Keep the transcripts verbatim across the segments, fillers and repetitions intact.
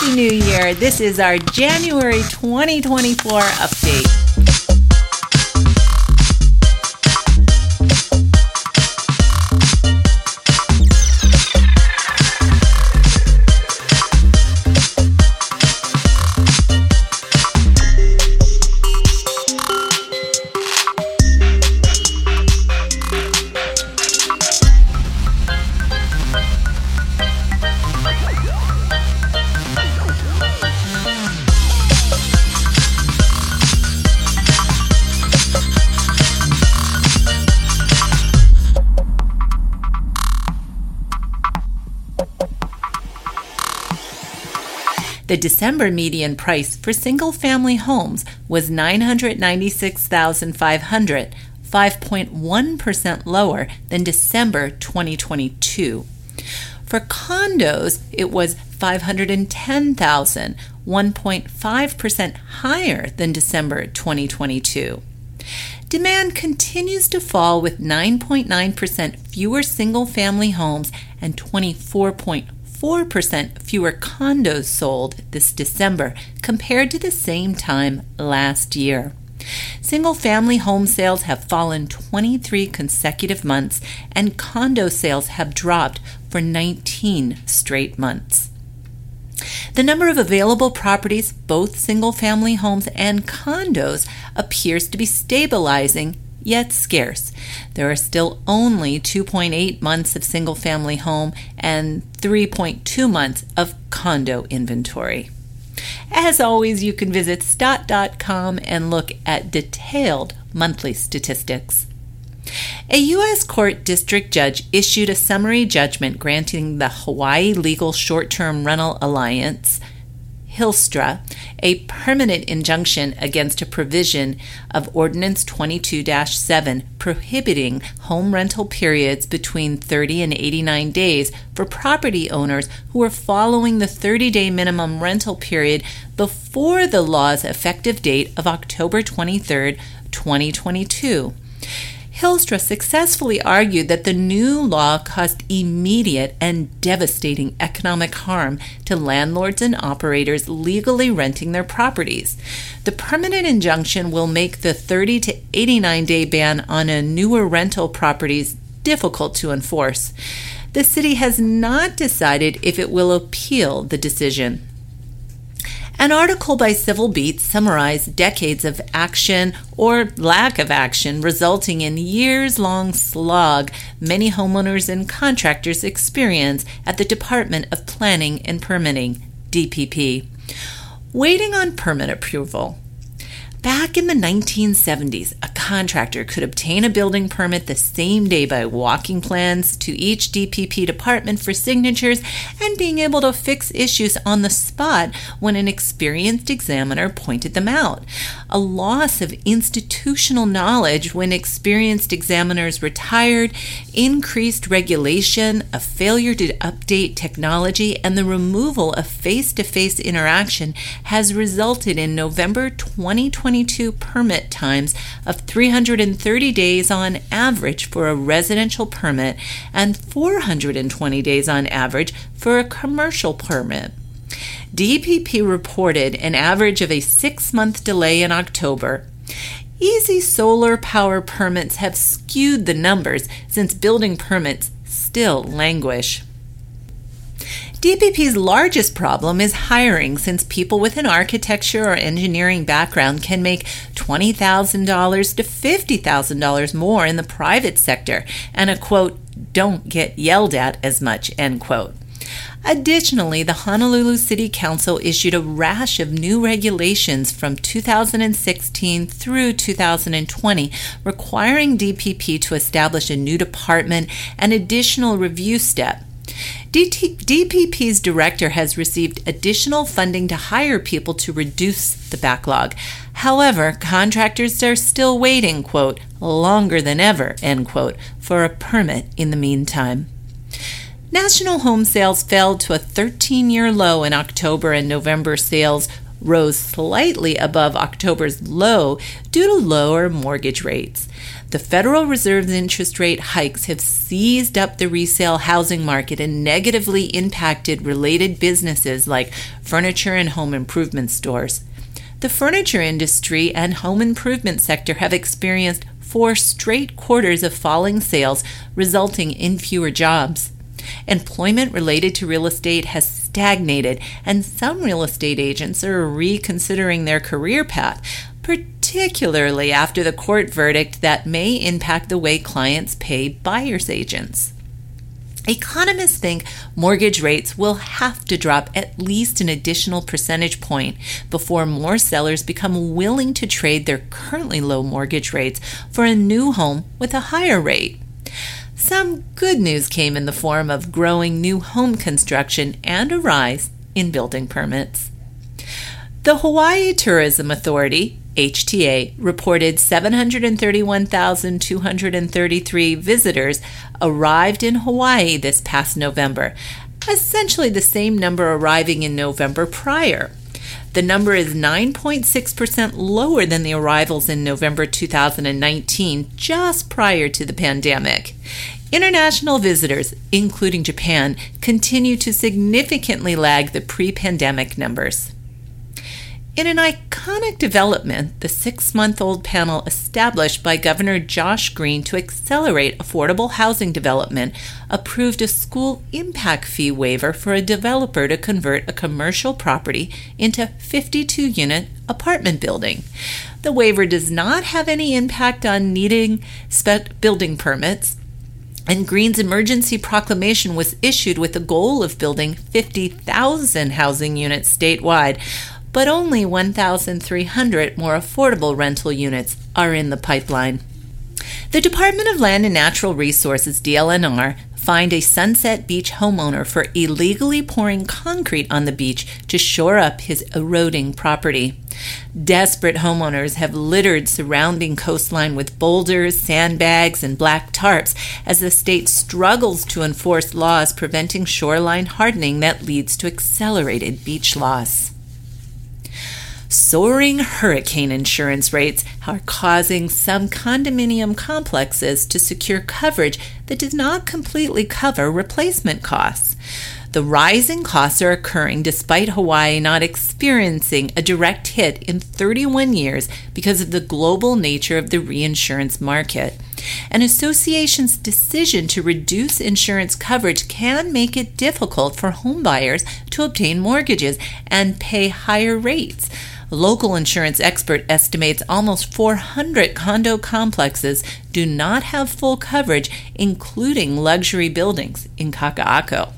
Happy New Year. This is our January twenty twenty-four update. The December median price for single-family homes was nine hundred ninety-six thousand five hundred dollars, five point one percent lower than December twenty twenty-two. For condos, it was five hundred ten thousand dollars, one point five percent higher than December twenty twenty-two. Demand continues to fall with nine point nine percent fewer single-family homes and twenty-four point four percent fewer condos sold this December compared to the same time last year. Single-family home sales have fallen twenty-three consecutive months, and condo sales have dropped for nineteen straight months. The number of available properties, both single-family homes and condos, appears to be stabilizing, yet scarce. There are still only two point eight months of single-family home and three point two months of condo inventory. As always, you can visit stott dot com and look at detailed monthly statistics. A U S court district judge issued a summary judgment granting the Hawaii Legal Short-Term Rental Alliance, HILSTRA, a permanent injunction against a provision of Ordinance twenty-two dash seven prohibiting home rental periods between thirty and eighty-nine days for property owners who are following the thirty-day minimum rental period before the law's effective date of October twenty-third, twenty twenty-two. HILSTRA successfully argued that the new law caused immediate and devastating economic harm to landlords and operators legally renting their properties. The permanent injunction will make the thirty to eighty-nine day ban on a newer rental properties difficult to enforce. The city has not decided if it will appeal the decision. An article by Civil Beat summarized decades of action or lack of action resulting in years-long slog many homeowners and contractors experience at the Department of Planning and Permitting, D P P. Waiting on permit approval. Back in the nineteen seventies, a contractor could obtain a building permit the same day by walking plans to each D P P department for signatures and being able to fix issues on the spot when an experienced examiner pointed them out. A loss of institutional knowledge when experienced examiners retired, increased regulation, a failure to update technology, and the removal of face-to-face interaction has resulted in November twenty twenty permit times of three hundred thirty days on average for a residential permit and four hundred twenty days on average for a commercial permit. D P P reported an average of a six-month delay in October. Easy solar power permits have skewed the numbers since building permits still languish. D P P's largest problem is hiring, since people with an architecture or engineering background can make twenty thousand dollars to fifty thousand dollars more in the private sector and a, quote, don't get yelled at as much, end quote. Additionally, the Honolulu City Council issued a rash of new regulations from two thousand sixteen through two thousand twenty, requiring D P P to establish a new department and additional review step. D P P's director has received additional funding to hire people to reduce the backlog. However, contractors are still waiting, quote, longer than ever, end quote, for a permit in the meantime. National home sales fell to a thirteen-year low in October, and November sales rose slightly above October's low due to lower mortgage rates. The Federal Reserve's interest rate hikes have seized up the resale housing market and negatively impacted related businesses like furniture and home improvement stores. The furniture industry and home improvement sector have experienced four straight quarters of falling sales, resulting in fewer jobs. Employment related to real estate has stagnated, and some real estate agents are reconsidering their career path, particularly after the court verdict that may impact the way clients pay buyer's agents. Economists think mortgage rates will have to drop at least an additional percentage point before more sellers become willing to trade their currently low mortgage rates for a new home with a higher rate. Some good news came in the form of growing new home construction and a rise in building permits. The Hawaii Tourism Authority, H T A, reported seven hundred thirty-one thousand two hundred thirty-three visitors arrived in Hawaii this past November, essentially the same number arriving in November prior. The number is nine point six percent lower than the arrivals in November two thousand nineteen, just prior to the pandemic. International visitors, including Japan, continue to significantly lag the pre-pandemic numbers. In an iconic development, the six-month-old panel established by Governor Josh Green to accelerate affordable housing development approved a school impact fee waiver for a developer to convert a commercial property into a fifty-two unit apartment building. The waiver does not have any impact on needing spec building permits, and Green's emergency proclamation was issued with the goal of building fifty thousand housing units statewide, but only one thousand three hundred more affordable rental units are in the pipeline. The Department of Land and Natural Resources, D L N R, fined a Sunset Beach homeowner for illegally pouring concrete on the beach to shore up his eroding property. Desperate homeowners have littered surrounding coastline with boulders, sandbags, and black tarps as the state struggles to enforce laws preventing shoreline hardening that leads to accelerated beach loss. Soaring hurricane insurance rates are causing some condominium complexes to secure coverage that does not completely cover replacement costs. The rising costs are occurring despite Hawaii not experiencing a direct hit in thirty-one years because of the global nature of the reinsurance market. An association's decision to reduce insurance coverage can make it difficult for homebuyers to obtain mortgages and pay higher rates. A local insurance expert estimates almost four hundred condo complexes do not have full coverage, including luxury buildings in Kaka'ako.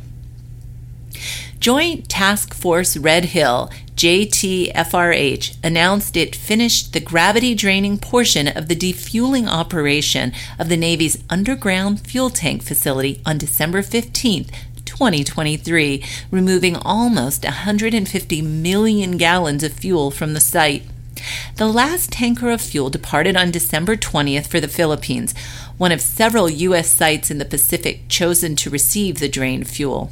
Joint Task Force Red Hill, J T F R H, announced it finished the gravity-draining portion of the defueling operation of the Navy's underground fuel tank facility on December fifteenth, twenty twenty-three, removing almost one hundred fifty million gallons of fuel from the site. The last tanker of fuel departed on December twentieth for the Philippines, one of several U S sites in the Pacific chosen to receive the drained fuel.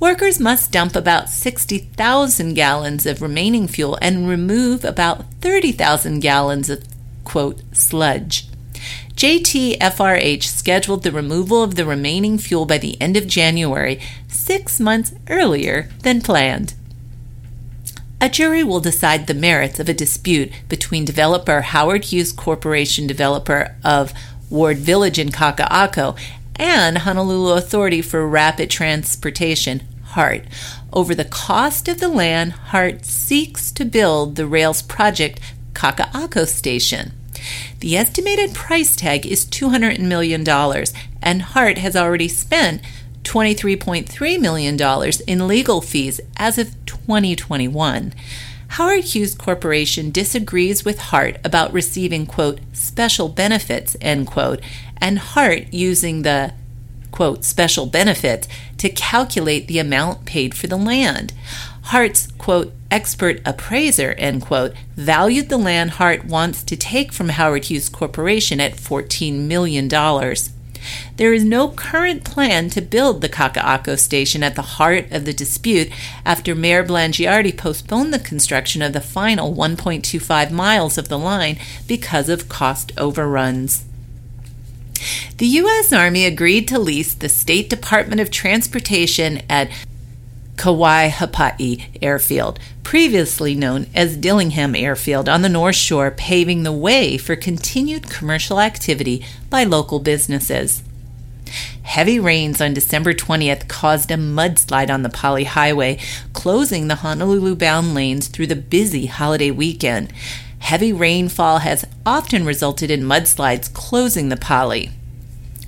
Workers must dump about sixty thousand gallons of remaining fuel and remove about thirty thousand gallons of, quote, sludge. J T F R H scheduled the removal of the remaining fuel by the end of January, six months earlier than planned. A jury will decide the merits of a dispute between developer Howard Hughes Corporation, developer of Ward Village in Kaka'ako, and Honolulu Authority for Rapid Transportation, HART, over the cost of the land HART seeks to build the rails project Kaka'ako Station. The estimated price tag is two hundred million dollars, and HART has already spent twenty-three point three million dollars in legal fees as of twenty twenty-one. Howard Hughes Corporation disagrees with HART about receiving, quote, special benefits, end quote, and HART using the, quote, special benefits to calculate the amount paid for the land. HART's, quote, expert appraiser, end quote, valued the land HART wants to take from Howard Hughes Corporation at fourteen million dollars. There is no current plan to build the Kaka'ako Station at the heart of the dispute after Mayor Blangiardi postponed the construction of the final one point two five miles of the line because of cost overruns. the U S. Army agreed to lease the State Department of Transportation at Kawaihapai Airfield, previously known as Dillingham Airfield, on the North Shore, paving the way for continued commercial activity by local businesses. Heavy rains on December twentieth caused a mudslide on the Pali Highway, closing the Honolulu-bound lanes through the busy holiday weekend. Heavy rainfall has often resulted in mudslides closing the Pali.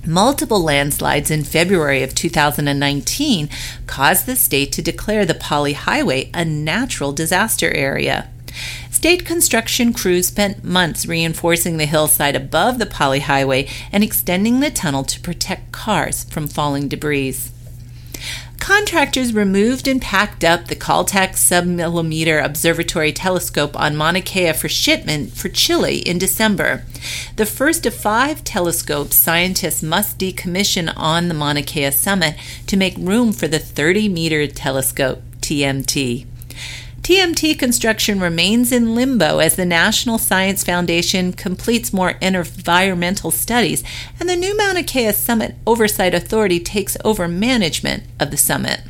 Multiple landslides in February of two thousand nineteen caused the state to declare the Pali Highway a natural disaster area. State construction crews spent months reinforcing the hillside above the Pali Highway and extending the tunnel to protect cars from falling debris. Contractors removed and packed up the Caltech Submillimeter Observatory Telescope on Mauna Kea for shipment for Chile in December. The first of five telescopes scientists must decommission on the Mauna Kea summit to make room for the thirty-meter telescope, T M T. T M T construction remains in limbo as the National Science Foundation completes more environmental studies and the New Mauna Kea Summit Oversight Authority takes over management of the summit.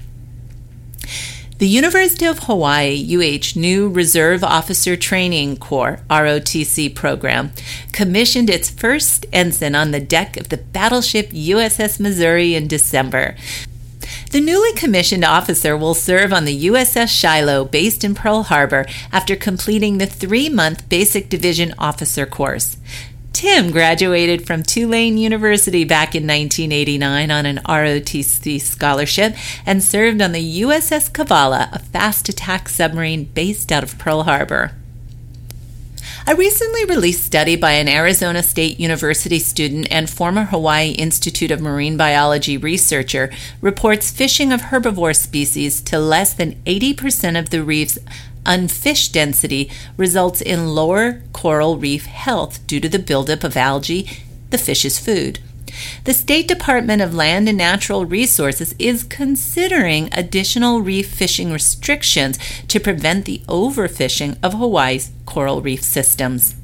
The University of Hawaii U H new Reserve Officer Training Corps R O T C program commissioned its first ensign on the deck of the battleship U S S Missouri in December. The newly commissioned officer will serve on the U S S Shiloh, based in Pearl Harbor, after completing the three-month Basic Division Officer course. Tim graduated from Tulane University back in nineteen eighty-nine on an R O T C scholarship and served on the U S S Cavalla, a fast attack submarine based out of Pearl Harbor. A recently released study by an Arizona State University student and former Hawaii Institute of Marine Biology researcher reports fishing of herbivore species to less than eighty percent of the reef's unfished density results in lower coral reef health due to the buildup of algae, the fish's food. The State Department of Land and Natural Resources is considering additional reef fishing restrictions to prevent the overfishing of Hawaii's coral reef systems.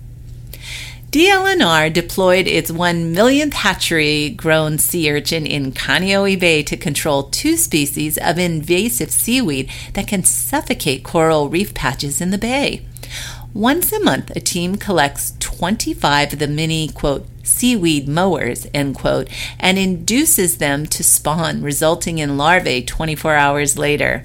D L N R deployed its one millionth hatchery-grown sea urchin in Kaneohe Bay to control two species of invasive seaweed that can suffocate coral reef patches in the bay. Once a month, a team collects twenty-five of the mini, quote, seaweed mowers, end quote, and induces them to spawn, resulting in larvae twenty-four hours later.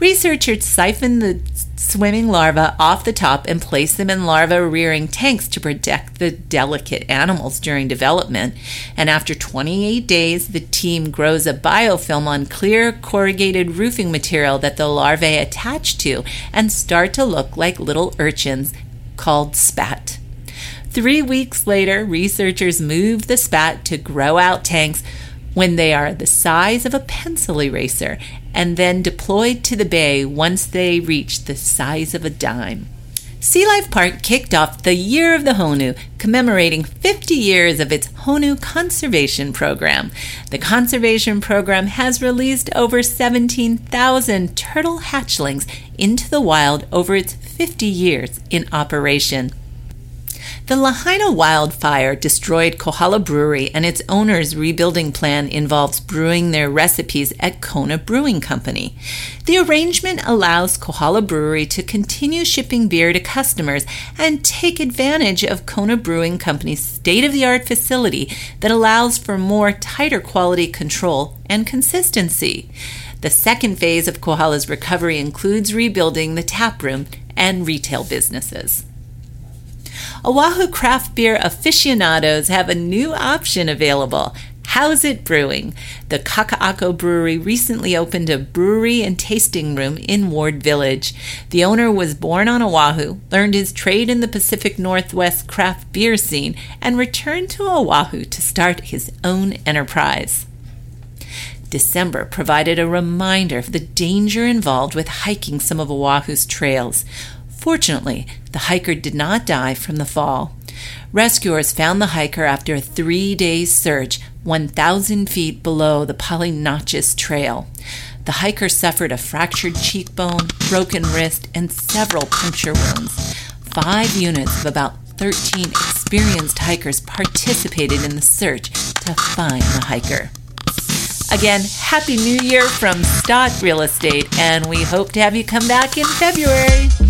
Researchers siphon the swimming larvae off the top and place them in larva rearing tanks to protect the delicate animals during development. And after twenty-eight days, the team grows a biofilm on clear corrugated roofing material that the larvae attach to and start to look like little urchins called spat. Three weeks later, researchers move the spat to grow out tanks when they are the size of a pencil eraser and then deployed to the bay once they reach the size of a dime. Sea Life Park kicked off the Year of the Honu, commemorating fifty years of its Honu Conservation Program. The conservation program has released over seventeen thousand turtle hatchlings into the wild over its fifty years in operation. The Lahaina wildfire destroyed Kohala Brewery, and its owner's rebuilding plan involves brewing their recipes at Kona Brewing Company. The arrangement allows Kohala Brewery to continue shipping beer to customers and take advantage of Kona Brewing Company's state-of-the-art facility that allows for more tighter quality control and consistency. The second phase of Kohala's recovery includes rebuilding the taproom and retail businesses. Oahu craft beer aficionados have a new option available, How's It Brewing. The Kaka'ako Brewery recently opened a brewery and tasting room in Ward Village. The owner was born on Oahu, learned his trade in the Pacific Northwest craft beer scene, and returned to Oahu to start his own enterprise. December provided a reminder of the danger involved with hiking some of Oahu's trails. Fortunately, the hiker did not die from the fall. Rescuers found the hiker after a three-day search, one thousand feet below the Pali Notches Trail. The hiker suffered a fractured cheekbone, broken wrist, and several puncture wounds. Five units of about 13 explosives experienced hikers participated in the search to find the hiker. Again, Happy New Year from Stott Real Estate, and we hope to have you come back in February.